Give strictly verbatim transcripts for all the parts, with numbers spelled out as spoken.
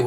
Hey,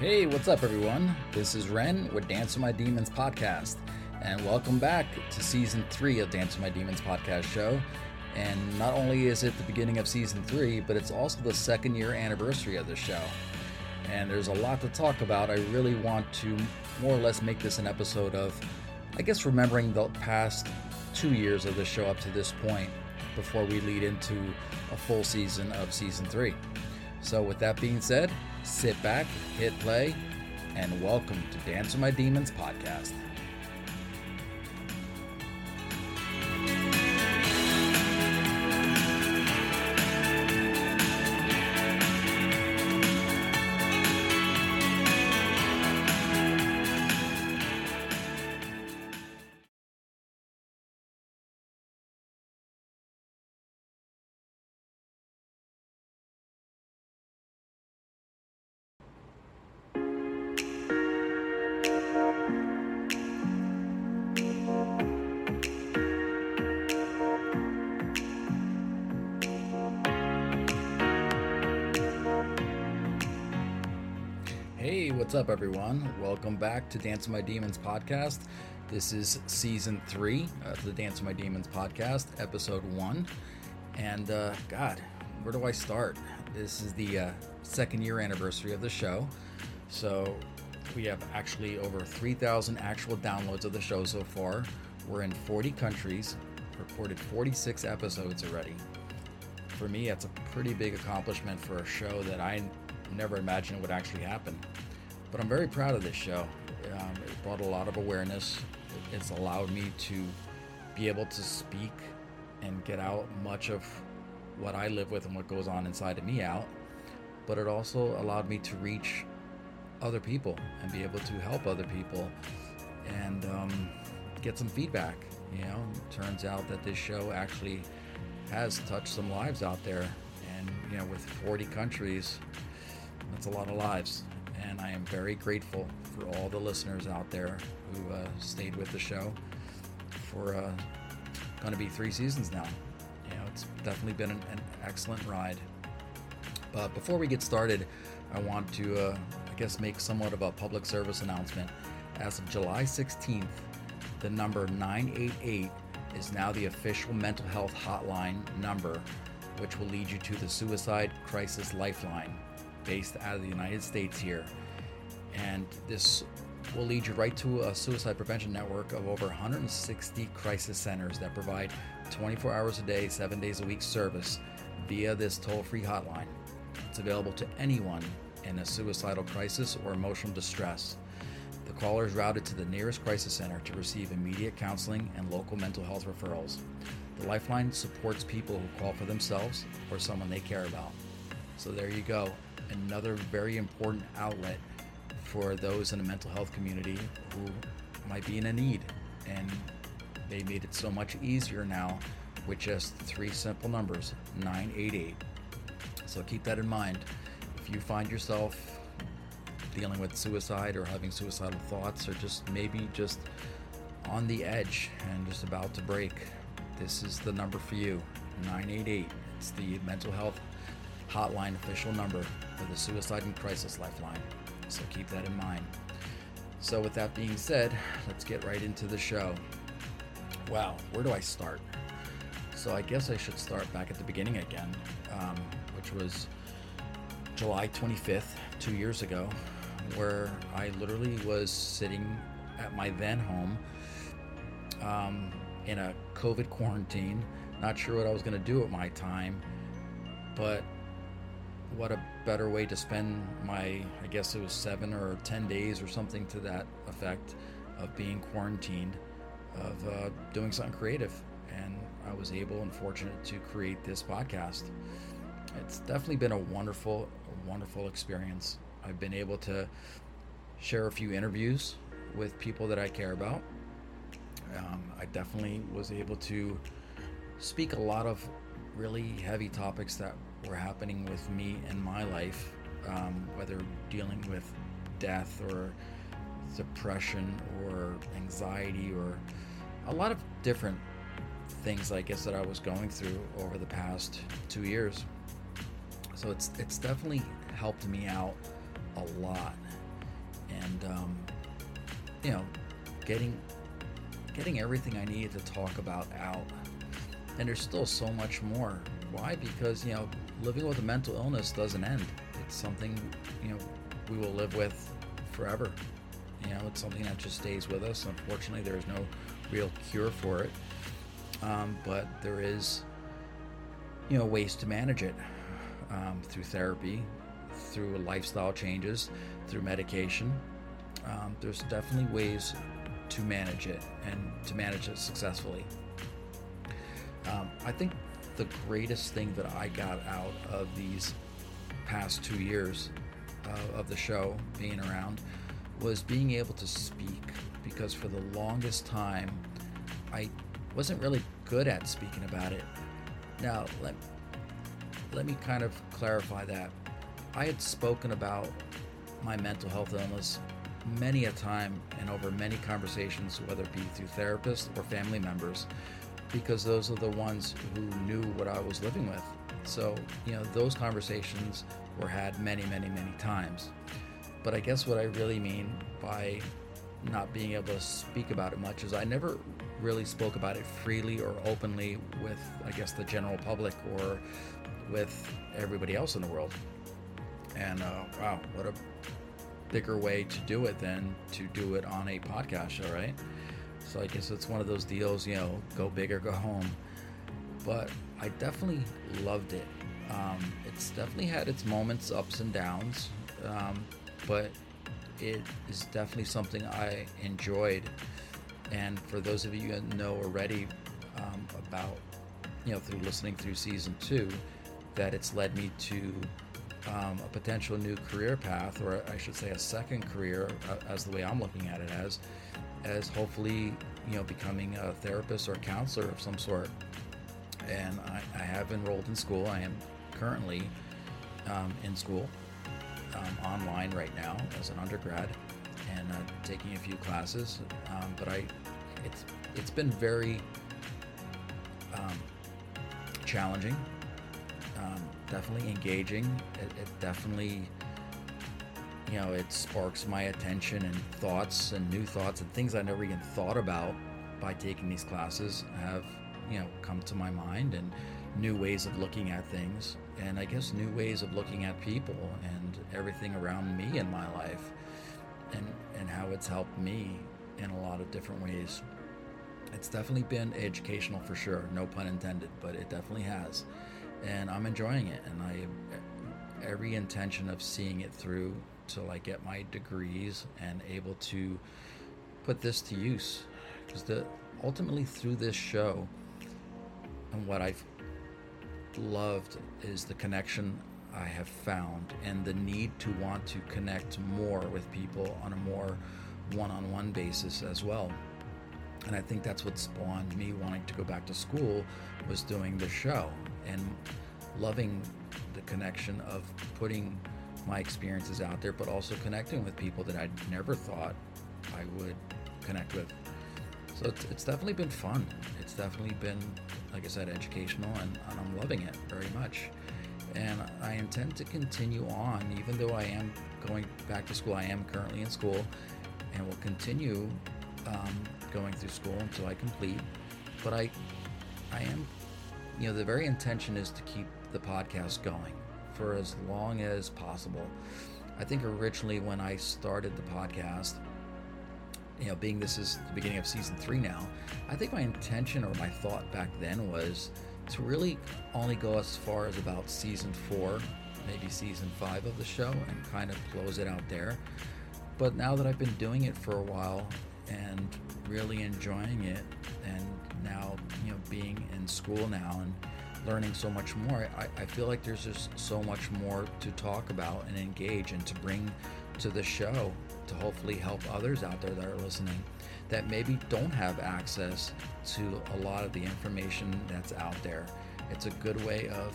Hey, what's up, everyone? This is Ren with Dance With My Demons Podcast, and welcome back to Season three of Dance With My Demons Podcast show. And not only is it the beginning of Season three, but it's also the second year anniversary of this show. And there's a lot to talk about. I really want to more or less make this an episode of, I guess, remembering the past two years of the show up to this point before we lead into a full season of Season three. So with that being said, sit back, hit play, and welcome to Dance With My Demons Podcast. Hey, what's up, everyone? Welcome back to Dance With My Demons Podcast. This is Season three of the Dance With My Demons Podcast, Episode one. And, uh, God, where do I start? This is the uh, second year anniversary of the show. So we have actually over three thousand actual downloads of the show so far. We're in forty countries, recorded forty-six episodes already. For me, that's a pretty big accomplishment for a show that I never imagined it would actually happen. But I'm very proud of this show. Um, it brought a lot of awareness. It's allowed me to be able to speak and get out much of what I live with and what goes on inside of me out. But it also allowed me to reach other people and be able to help other people and um, get some feedback. You know, it turns out that this show actually has touched some lives out there. And, you know, with forty countries, that's a lot of lives, and I am very grateful for all the listeners out there who uh, stayed with the show for uh, going to be three seasons now. You know, it's definitely been an, an excellent ride. But before we get started, I want to, uh, I guess, make somewhat of a public service announcement. As of July sixteenth, the number nine eight eight is now the official mental health hotline number, which will lead you to the Suicide Crisis Lifeline, based out of the United States here. And this will lead you right to a suicide prevention network of over one hundred sixty crisis centers that provide twenty-four hours a day, seven days a week service via this toll-free hotline. It's available to anyone in a suicidal crisis or emotional distress. The caller is routed to the nearest crisis center to receive immediate counseling and local mental health referrals. The Lifeline supports people who call for themselves or someone they care about. So there you go, another very important outlet for those in the mental health community who might be in a need. And they made it so much easier now with just three simple numbers, nine eight eight. So keep that in mind. If you find yourself dealing with suicide or having suicidal thoughts or just maybe just on the edge and just about to break, this is the number for you, nine eight eight. It's the mental health hotline official number for the Suicide and Crisis Lifeline. So keep that in mind. So with that being said, let's get right into the show. Wow, where do I start? So I guess I should start back at the beginning again, um, which was July twenty-fifth, two years ago, where I literally was sitting at my then home um, in a COVID quarantine, not sure what I was going to do with my time, but what a better way to spend my, I guess it was seven or ten days or something to that effect of being quarantined, of uh, doing something creative. And I was able and fortunate to create this podcast. It's definitely been a wonderful, wonderful experience. I've been able to share a few interviews with people that I care about. Um, I definitely was able to speak a lot of really heavy topics that were happening with me in my life, um, whether dealing with death or depression or anxiety or a lot of different things, I guess, that I was going through over the past two years. So it's it's definitely helped me out a lot. And, um, you know, getting getting everything I needed to talk about out. And there's still so much more. Why? Because, you know, living with a mental illness doesn't end. It's something, you know, we will live with forever. You know, it's something that just stays with us. Unfortunately, there is no real cure for it. Um, but there is, you know, ways to manage it um, through therapy, through lifestyle changes, through medication. Um, there's definitely ways to manage it and to manage it successfully. Um, I think the greatest thing that I got out of these past two years uh, of the show being around was being able to speak, because for the longest time, I wasn't really good at speaking about it. Now, let, let me kind of clarify that. I had spoken about my mental health illness many a time and over many conversations, whether it be through therapists or family members, because those are the ones who knew what I was living with. So, you know, those conversations were had many, many, many times. But I guess what I really mean by not being able to speak about it much is I never really spoke about it freely or openly with, I guess, the general public or with everybody else in the world. And uh, wow, what a bigger way to do it than to do it on a podcast show, right? So I guess it's one of those deals, you know, go big or go home. But I definitely loved it. Um, it's definitely had its moments, ups and downs, um, but it is definitely something I enjoyed. And for those of you that know already um, about, you know, through listening through season two, that it's led me to um, a potential new career path, or I should say a second career, uh, as the way I'm looking at it as, as hopefully, you know, becoming a therapist or a counselor of some sort. And I, I have enrolled in school. I am currently um, in school um, online right now as an undergrad and uh, taking a few classes. Um, but I, it's it's been very um, challenging, um, definitely engaging. It, it definitely, you know, it sparks my attention and thoughts and new thoughts and things I never even thought about by taking these classes have, you know, come to my mind, and new ways of looking at things, and I guess new ways of looking at people and everything around me in my life, and, and how it's helped me in a lot of different ways. It's definitely been educational for sure, no pun intended, but it definitely has, and I'm enjoying it, and I every intention of seeing it through till I get my degrees and able to put this to use. Because the ultimately through this show, and what I've loved is the connection I have found and the need to want to connect more with people on a more one-on-one basis as well. And I think that's what spawned me wanting to go back to school, was doing the show and loving the connection of putting my experiences out there, but also connecting with people that I'd never thought I would connect with. So it's, it's definitely been fun. It's definitely been, like I said, educational, and, and I'm loving it very much. And I intend to continue on, even though I am going back to school. I am currently in school and will continue um, going through school until I complete. But I, I am, you know, the very intention is to keep the podcast going for as long as possible. I think originally when I started the podcast, you know, being this is the beginning of season three now, I think my intention or my thought back then was to really only go as far as about season four, maybe season five of the show, and kind of close it out there. But now that I've been doing it for a while and really enjoying it, and now, you know, being in school now and learning so much more, I, I feel like there's just so much more to talk about and engage and to bring to the show, to hopefully help others out there that are listening that maybe don't have access to a lot of the information that's out there. It's a good way of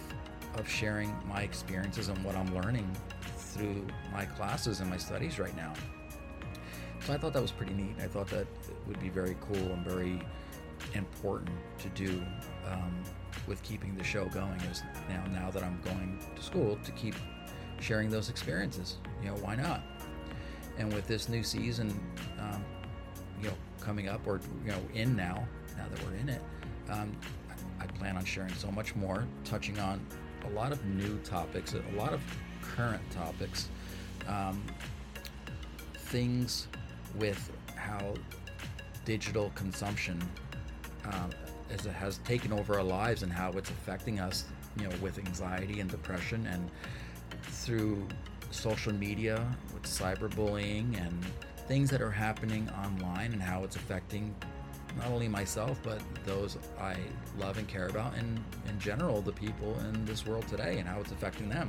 of sharing my experiences and what I'm learning through my classes and my studies right now. So I thought that was pretty neat. I thought that would be very cool and very important to do um, with keeping the show going, is now now that I'm going to school, to keep sharing those experiences. You know, why not? And with this new season, um, you know, coming up, or, you know, in now, now that we're in it, um, I, I plan on sharing so much more, touching on a lot of new topics, a lot of current topics, um, things with how digital consumption um, as it has taken over our lives and how it's affecting us, you know, with anxiety and depression, and through social media with cyberbullying and things that are happening online, and how it's affecting not only myself but those I love and care about, and in general the people in this world today, and how it's affecting them.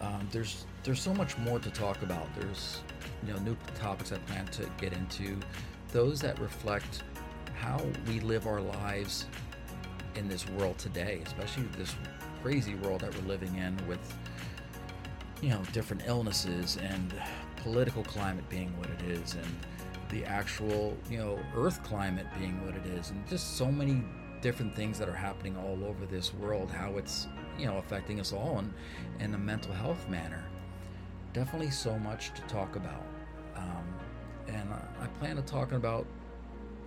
Um, there's there's so much more to talk about. There's, you know, new topics I plan to get into, those that reflect how we live our lives in this world today, especially this crazy world that we're living in, with, you know, different illnesses and political climate being what it is, and the actual, you know, earth climate being what it is, and just so many different things that are happening all over this world, how it's, you know, affecting us all in, in a mental health manner. Definitely so much to talk about. Um, and I, I plan on talking about,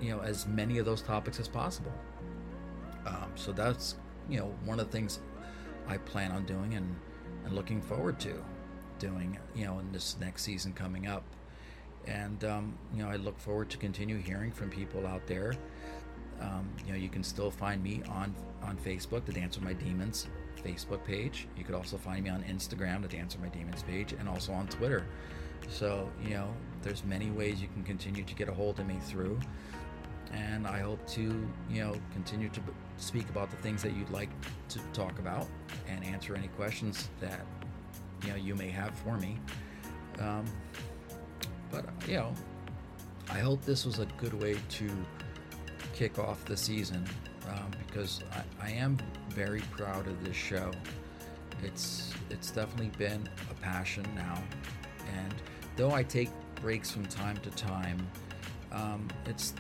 you know, as many of those topics as possible. Um, so that's, you know, one of the things I plan on doing, and, and looking forward to doing, you know, in this next season coming up. And, um, you know, I look forward to continue hearing from people out there. Um, you know, you can still find me on, on Facebook, the Dance With My Demons Facebook page. You could also find me on Instagram, the Dance With My Demons page, and also on Twitter. So, you know, there's many ways you can continue to get a hold of me through. And I hope to, you know, continue to speak about the things that you'd like to talk about, and answer any questions that, you know, you may have for me. Um, but, you know, I hope this was a good way to kick off the season, um, because I, I am very proud of this show. It's it's definitely been a passion now. And though I take breaks from time to time, um, it's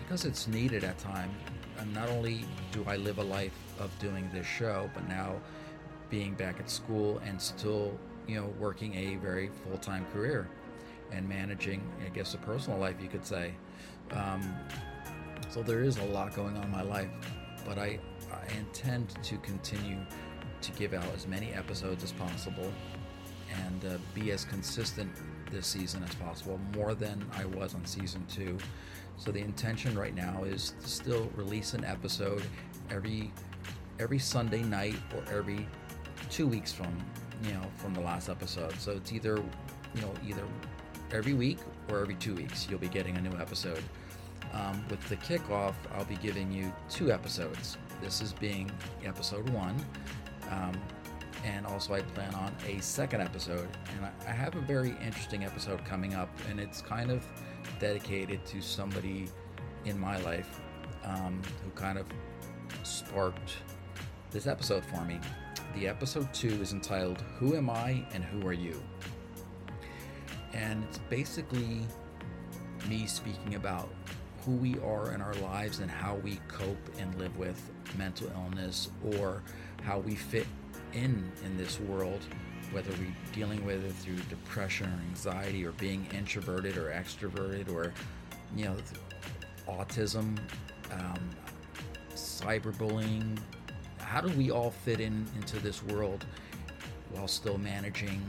because it's needed at times. And not only do I live a life of doing this show, but now being back at school and still, you know, working a very full-time career and managing, I guess, a personal life, you could say. Um, so there is a lot going on in my life, but I, I intend to continue to give out as many episodes as possible, and uh, be as consistent this season as possible, more than I was on season two. So the intention right now is to still release an episode every every Sunday night, or every two weeks from, you know, from the last episode. So it's either, you know, either every week or every two weeks you'll be getting a new episode. Um, with the kickoff, I'll be giving you two episodes. This is being episode one. Um, and also I plan on a second episode. And I, I have a very interesting episode coming up, and it's kind of dedicated to somebody in my life um, who kind of sparked this episode for me. The episode two is entitled, Who Am I and Who Are You? And it's basically me speaking about who we are in our lives and how we cope and live with mental illness, or how we fit in in this world, whether we're dealing with it through depression or anxiety, or being introverted or extroverted, or, you know, autism, um, cyberbullying. How do we all fit in into this world while still managing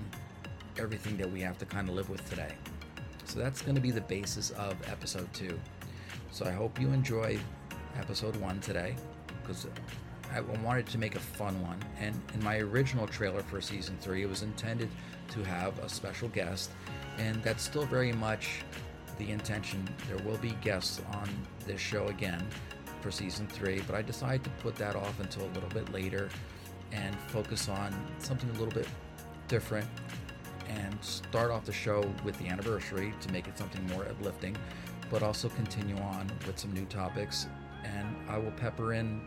everything that we have to kind of live with today? So that's going to be the basis of episode two. So I hope you enjoy episode one today, because I wanted to make a fun one. And in my original trailer for season three, it was intended to have a special guest, and that's still very much the intention. There will be guests on this show again for season three, but I decided to put that off until a little bit later and focus on something a little bit different, and start off the show with the anniversary to make it something more uplifting, but also continue on with some new topics, and I will pepper in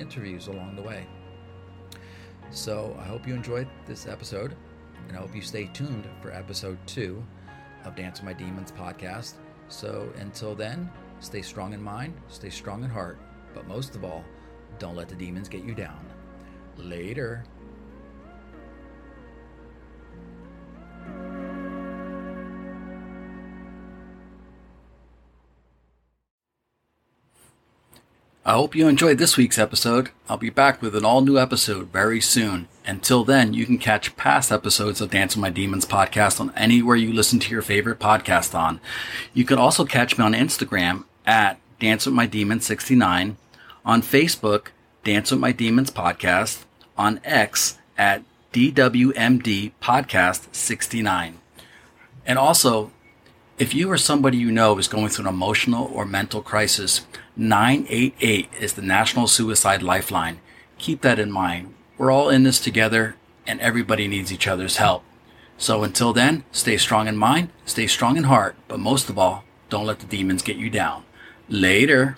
interviews along the way. So I hope you enjoyed this episode, and I hope you stay tuned for episode two of Dancing With My Demons podcast. So until then, stay strong in mind, stay strong in heart, but most of all, don't let the demons get you down. Later. I hope you enjoyed this week's episode. I'll be back with an all-new episode very soon. Until then, you can catch past episodes of Dance With My Demons podcast on anywhere you listen to your favorite podcast on. You can also catch me on Instagram at Dance With My Demons sixty-nine, on Facebook, Dance With My Demons podcast, on X at D W M D Podcast sixty-nine. And also, if you or somebody you know is going through an emotional or mental crisis, nine eight eight is the National Suicide Lifeline. Keep that in mind. We're all in this together, and everybody needs each other's help. So until then, stay strong in mind, stay strong in heart, but most of all, don't let the demons get you down. Later.